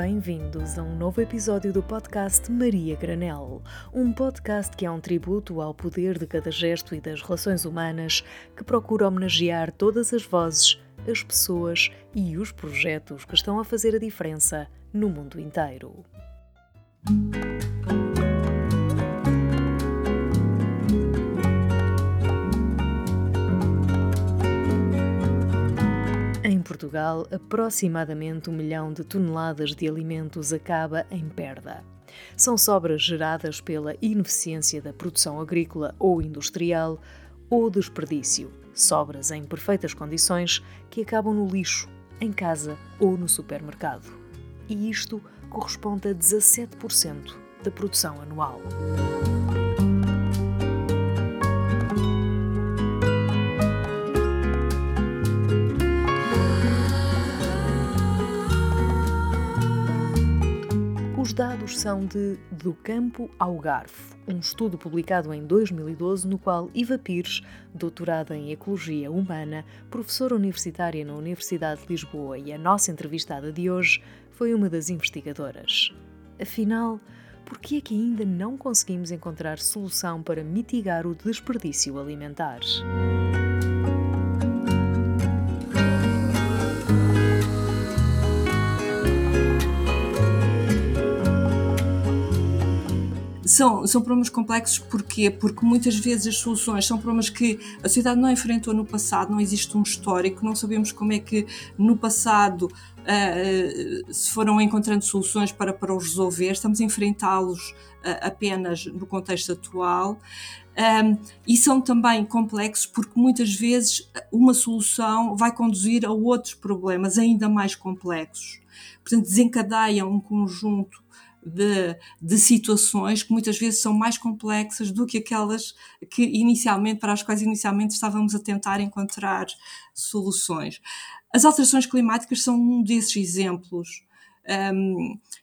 Bem-vindos a um novo episódio do podcast Maria Granel, um podcast que é um tributo ao poder de cada gesto e das relações humanas, que procura homenagear todas as vozes, as pessoas e os projetos que estão a fazer a diferença no mundo inteiro. Em Portugal, aproximadamente 1 milhão de toneladas de alimentos acaba em perda. São sobras geradas pela ineficiência da produção agrícola ou industrial ou desperdício, sobras em perfeitas condições que acabam no lixo, em casa ou no supermercado. E isto corresponde a 17% da produção anual. Os dados são de Do Campo ao Garfo, um estudo publicado em 2012 no qual Iva Pires, doutorada em Ecologia Humana, professora universitária na Universidade de Lisboa e a nossa entrevistada de hoje, foi uma das investigadoras. Afinal, por que é que ainda não conseguimos encontrar solução para mitigar o desperdício alimentar? São problemas complexos porquê? Porque muitas vezes as soluções são problemas que a sociedade não enfrentou no passado, não existe um histórico, não sabemos como é que no passado se foram encontrando soluções para os resolver, estamos a enfrentá-los apenas no contexto atual. E são também complexos porque muitas vezes uma solução vai conduzir a outros problemas ainda mais complexos. Portanto, desencadeiam um conjunto de situações que muitas vezes são mais complexas do que aquelas que para as quais inicialmente estávamos a tentar encontrar soluções. As alterações climáticas são um desses exemplos.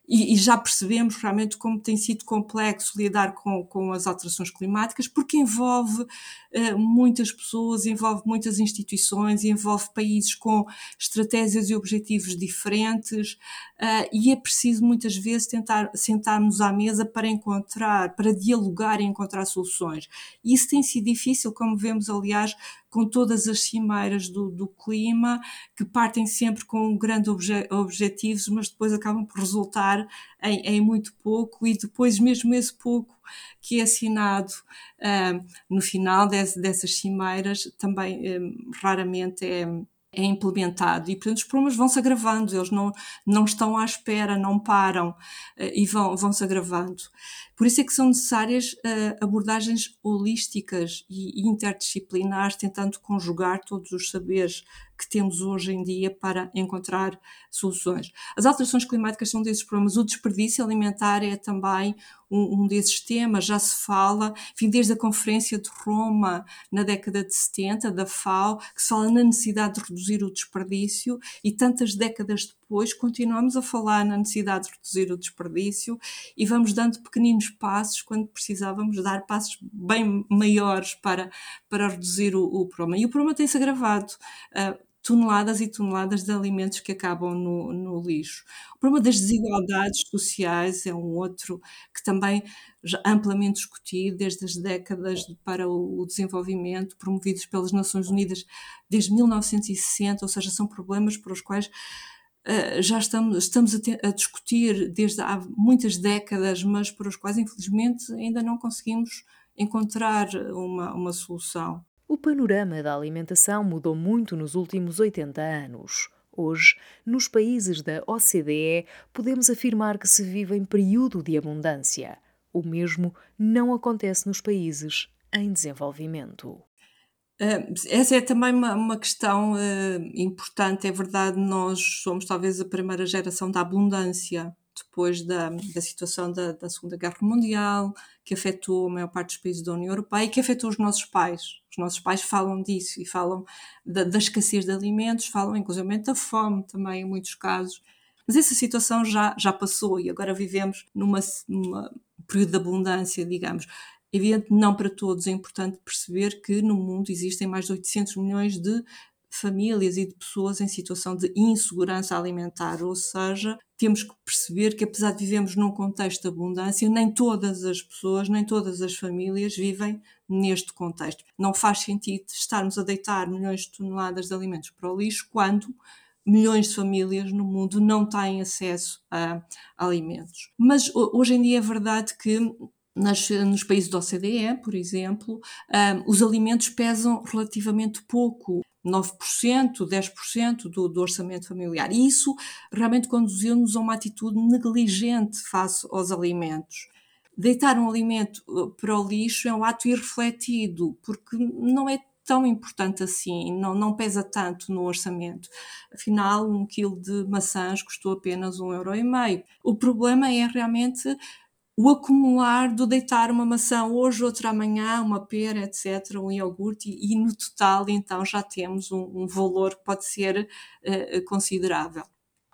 E já percebemos realmente como tem sido complexo lidar com as alterações climáticas, porque envolve muitas pessoas, envolve muitas instituições, envolve países com estratégias e objetivos diferentes, e é preciso muitas vezes tentar sentar-nos à mesa para dialogar e encontrar soluções. E isso tem sido difícil, como vemos, aliás, com todas as cimeiras do clima, que partem sempre com grandes objetivos, mas depois acabam por resultar em muito pouco, e depois mesmo esse pouco que é assinado no final dessas cimeiras também raramente é implementado, e portanto os problemas vão-se agravando, eles não estão à espera, não param, e vão-se agravando. Por isso é que são necessárias abordagens holísticas e interdisciplinares, tentando conjugar todos os saberes que temos hoje em dia para encontrar soluções. As alterações climáticas são desses problemas, o desperdício alimentar é também um desses temas, já se fala, enfim, desde a Conferência de Roma na década de 70, da FAO, que se fala na necessidade de reduzir o desperdício, e tantas décadas depois continuamos a falar na necessidade de reduzir o desperdício e vamos dando pequeninos passos quando precisávamos dar passos bem maiores para reduzir o problema. E o problema tem-se agravado. Toneladas e toneladas de alimentos que acabam no lixo. O problema das desigualdades sociais é um outro que também já amplamente discutido desde as décadas para o desenvolvimento, promovidos pelas Nações Unidas desde 1960, ou seja, são problemas para os quais já estamos a discutir desde há muitas décadas, mas para os quais infelizmente ainda não conseguimos encontrar uma solução. O panorama da alimentação mudou muito nos últimos 80 anos. Hoje, nos países da OCDE, podemos afirmar que se vive em período de abundância. O mesmo não acontece nos países em desenvolvimento. Essa é também uma questão importante. É verdade, nós somos talvez a primeira geração da abundância, depois da situação da Segunda Guerra Mundial, que afetou a maior parte dos países da União Europeia e que afetou os nossos pais. Os nossos pais falam disso e falam da escassez de alimentos, falam inclusive da fome também em muitos casos. Mas essa situação já passou e agora vivemos numa período de abundância, digamos. Evidente, não para todos, é importante perceber que no mundo existem mais de 800 milhões de famílias e de pessoas em situação de insegurança alimentar, ou seja, temos que perceber que, apesar de vivermos num contexto de abundância, nem todas as pessoas, nem todas as famílias vivem neste contexto. Não faz sentido estarmos a deitar milhões de toneladas de alimentos para o lixo quando milhões de famílias no mundo não têm acesso a alimentos. Mas hoje em dia é verdade que nos países do OCDE, por exemplo, os alimentos pesam relativamente pouco, 9%, 10% do orçamento familiar. E isso realmente conduziu-nos a uma atitude negligente face aos alimentos. Deitar um alimento para o lixo é um ato irrefletido, porque não é tão importante assim, não pesa tanto no orçamento. Afinal, 1 quilo de maçãs custou apenas 1,5€. O problema é realmente o acumular do deitar uma maçã hoje, outra amanhã, uma pera, etc., um iogurte, e no total então já temos um valor que pode ser considerável.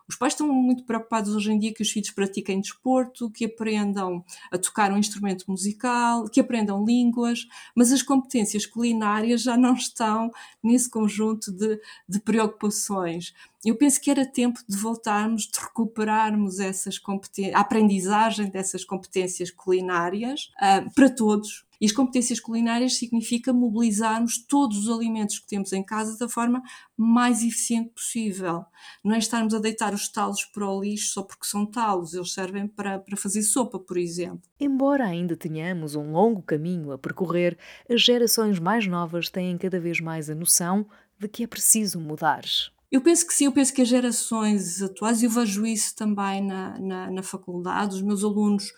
Os pais estão muito preocupados hoje em dia que os filhos pratiquem desporto, que aprendam a tocar um instrumento musical, que aprendam línguas, mas as competências culinárias já não estão nesse conjunto de preocupações. Eu penso que era tempo de voltarmos, de recuperarmos essas competências, a aprendizagem dessas competências culinárias para todos. E as competências culinárias significa mobilizarmos todos os alimentos que temos em casa da forma mais eficiente possível. Não é estarmos a deitar os talos para o lixo só porque são talos, eles servem para fazer sopa, por exemplo. Embora ainda tenhamos um longo caminho a percorrer, as gerações mais novas têm cada vez mais a noção de que é preciso mudar. Eu penso que sim, eu penso que as gerações atuais, eu vejo isso também na faculdade, os meus alunos,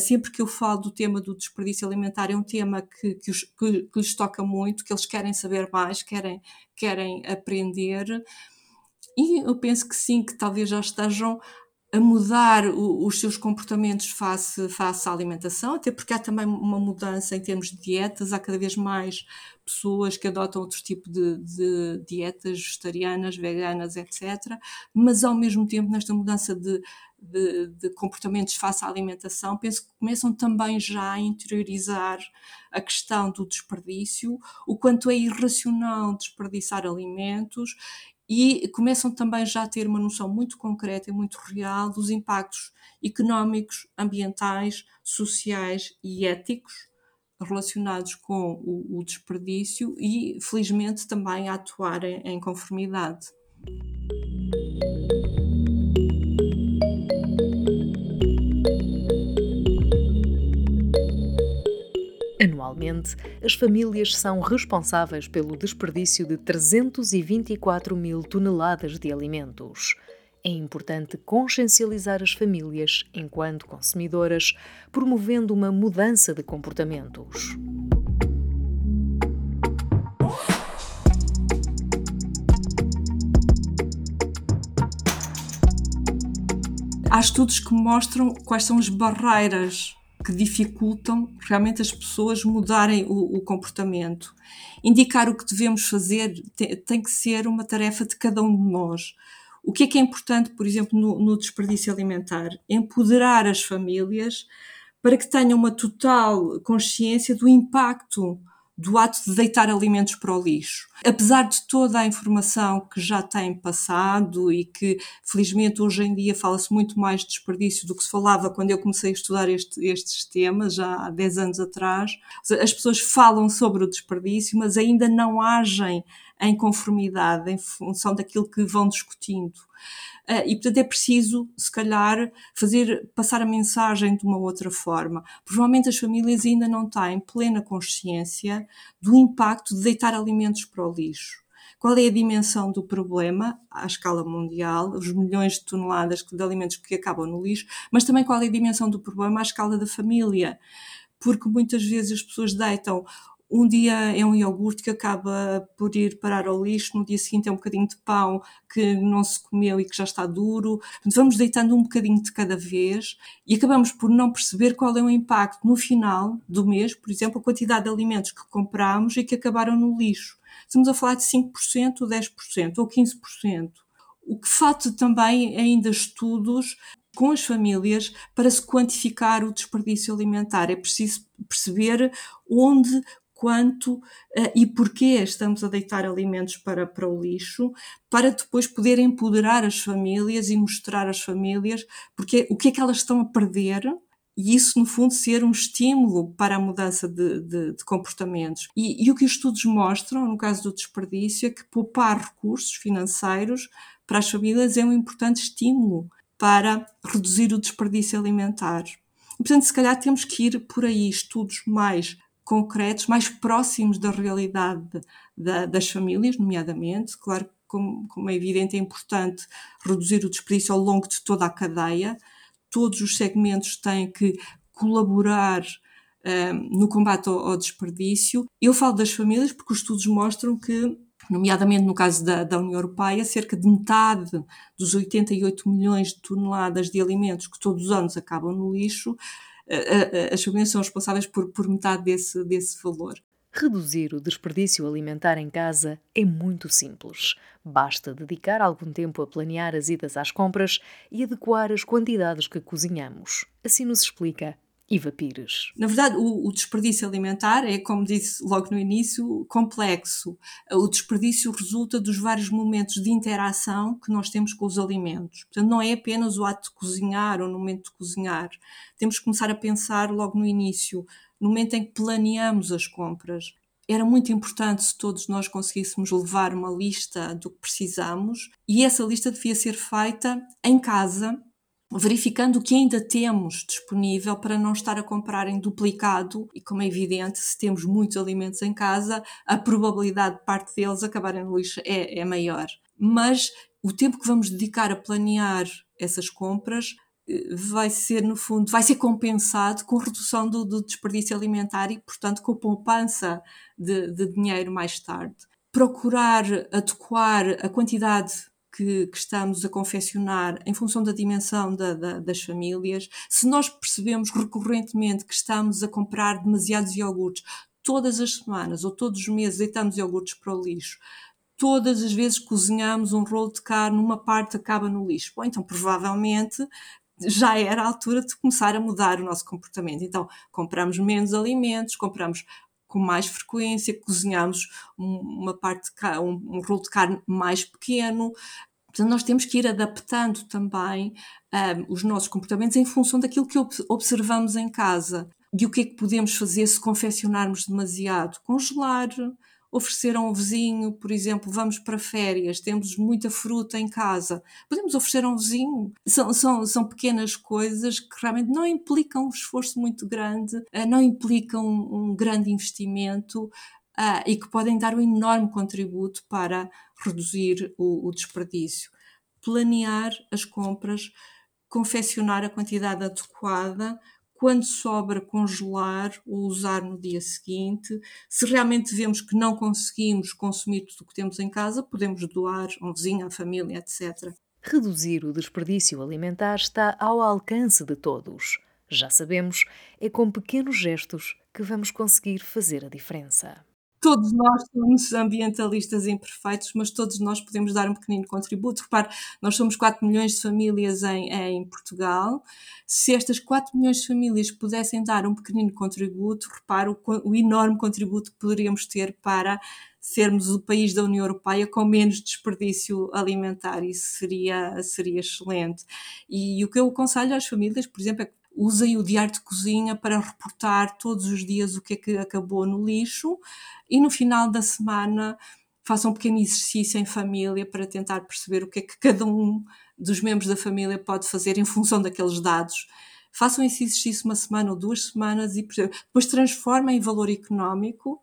sempre que eu falo do tema do desperdício alimentar, é um tema que lhes toca muito, que eles querem saber mais, querem aprender, e eu penso que sim, que talvez já estejam a mudar os seus comportamentos face à alimentação, até porque há também uma mudança em termos de dietas, há cada vez mais pessoas que adotam outro tipo de dietas vegetarianas, veganas, etc. Mas ao mesmo tempo, nesta mudança de comportamentos face à alimentação, penso que começam também já a interiorizar a questão do desperdício, o quanto é irracional desperdiçar alimentos, e começam também já a ter uma noção muito concreta e muito real dos impactos económicos, ambientais, sociais e éticos relacionados com o desperdício e, felizmente, também a atuar em conformidade. Anualmente, as famílias são responsáveis pelo desperdício de 324.000 toneladas de alimentos. É importante consciencializar as famílias, enquanto consumidoras, promovendo uma mudança de comportamentos. Há estudos que mostram quais são as barreiras que dificultam realmente as pessoas mudarem o comportamento. Indicar o que devemos fazer tem que ser uma tarefa de cada um de nós. O que é importante, por exemplo, no desperdício alimentar? Empoderar as famílias para que tenham uma total consciência do impacto do ato de deitar alimentos para o lixo. Apesar de toda a informação que já tem passado e que, felizmente, hoje em dia fala-se muito mais de desperdício do que se falava quando eu comecei a estudar estes temas, já há 10 anos atrás, as pessoas falam sobre o desperdício, mas ainda não agem em conformidade, em função daquilo que vão discutindo. E, portanto, é preciso, se calhar, passar a mensagem de uma outra forma. Provavelmente as famílias ainda não têm plena consciência do impacto de deitar alimentos para o lixo. Qual é a dimensão do problema à escala mundial, os milhões de toneladas de alimentos que acabam no lixo, mas também qual é a dimensão do problema à escala da família? Porque muitas vezes as pessoas deitam. Um dia é um iogurte que acaba por ir parar ao lixo, no dia seguinte é um bocadinho de pão que não se comeu e que já está duro. Vamos deitando um bocadinho de cada vez e acabamos por não perceber qual é o impacto no final do mês, por exemplo, a quantidade de alimentos que comprámos e que acabaram no lixo. Estamos a falar de 5%, 10% ou 15%. O que falta também ainda estudos com as famílias para se quantificar o desperdício alimentar. É preciso perceber onde quanto e porquê estamos a deitar alimentos para o lixo, para depois poder empoderar as famílias e mostrar às famílias porque, o que é que elas estão a perder. E isso, no fundo, ser um estímulo para a mudança de comportamentos. E o que os estudos mostram, no caso do desperdício, é que poupar recursos financeiros para as famílias é um importante estímulo para reduzir o desperdício alimentar. E, portanto, se calhar temos que ir por aí, estudos mais concretos, mais próximos da realidade das famílias, nomeadamente. Claro, como é evidente, é importante reduzir o desperdício ao longo de toda a cadeia. Todos os segmentos têm que colaborar no combate ao desperdício. Eu falo das famílias porque os estudos mostram que, nomeadamente no caso da União Europeia, cerca de metade dos 88 milhões de toneladas de alimentos que todos os anos acabam no lixo, as famílias são responsáveis por metade desse valor. Reduzir o desperdício alimentar em casa é muito simples. Basta dedicar algum tempo a planear as idas às compras e adequar as quantidades que cozinhamos. Assim nos explica Iva Pires. Na verdade, o desperdício alimentar é, como disse logo no início, complexo. O desperdício resulta dos vários momentos de interação que nós temos com os alimentos. Portanto, não é apenas o ato de cozinhar ou no momento de cozinhar. Temos que começar a pensar logo no início, no momento em que planeamos as compras. Era muito importante se todos nós conseguíssemos levar uma lista do que precisamos, e essa lista devia ser feita em casa, verificando o que ainda temos disponível para não estar a comprar em duplicado. E, como é evidente, se temos muitos alimentos em casa, a probabilidade de parte deles acabarem no lixo é maior. Mas o tempo que vamos dedicar a planear essas compras vai ser compensado com redução do desperdício alimentar e, portanto, com poupança de dinheiro mais tarde. Procurar adequar a quantidade que estamos a confeccionar em função da dimensão das famílias. Se nós percebemos recorrentemente que estamos a comprar demasiados iogurtes, todas as semanas ou todos os meses deitamos iogurtes para o lixo, todas as vezes cozinhamos um rolo de carne, uma parte acaba no lixo. Bom, então provavelmente já era a altura de começar a mudar o nosso comportamento. Então, compramos menos alimentos, compramos com mais frequência, cozinhamos um rolo de carne mais pequeno. Portanto, nós temos que ir adaptando também os nossos comportamentos em função daquilo que observamos em casa. E o que é que podemos fazer se confeccionarmos demasiado? Congelar, oferecer a um vizinho. Por exemplo, vamos para férias, temos muita fruta em casa, podemos oferecer a um vizinho. São pequenas coisas que realmente não implicam um esforço muito grande, não implicam um grande investimento e que podem dar um enorme contributo para reduzir o desperdício. Planear as compras, confeccionar a quantidade adequada, quando sobra congelar ou usar no dia seguinte. Se realmente vemos que não conseguimos consumir tudo o que temos em casa, podemos doar a um vizinho, à família, etc. Reduzir o desperdício alimentar está ao alcance de todos. Já sabemos, é com pequenos gestos que vamos conseguir fazer a diferença. Todos nós somos ambientalistas imperfeitos, mas todos nós podemos dar um pequenino contributo. Repare, nós somos 4 milhões de famílias em Portugal. Se estas 4 milhões de famílias pudessem dar um pequenino contributo, repare o enorme contributo que poderíamos ter para sermos o país da União Europeia com menos desperdício alimentar. Isso seria excelente. E o que eu aconselho às famílias, por exemplo, é que usem o diário de cozinha para reportar todos os dias o que é que acabou no lixo, e no final da semana façam um pequeno exercício em família para tentar perceber o que é que cada um dos membros da família pode fazer em função daqueles dados. Façam esse exercício uma semana ou 2 semanas e depois transformem em valor económico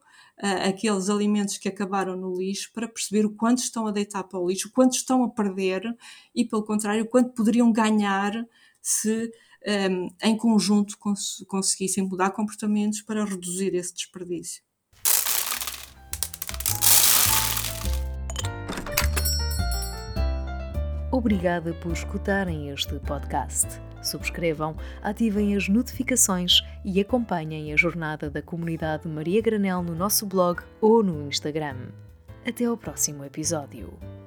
aqueles alimentos que acabaram no lixo, para perceber o quanto estão a deitar para o lixo, o quanto estão a perder e, pelo contrário, o quanto poderiam ganhar se em conjunto conseguissem mudar comportamentos para reduzir esse desperdício. Obrigada por escutarem este podcast. Subscrevam, ativem as notificações e acompanhem a jornada da comunidade Maria Granel no nosso blog ou no Instagram. Até ao próximo episódio.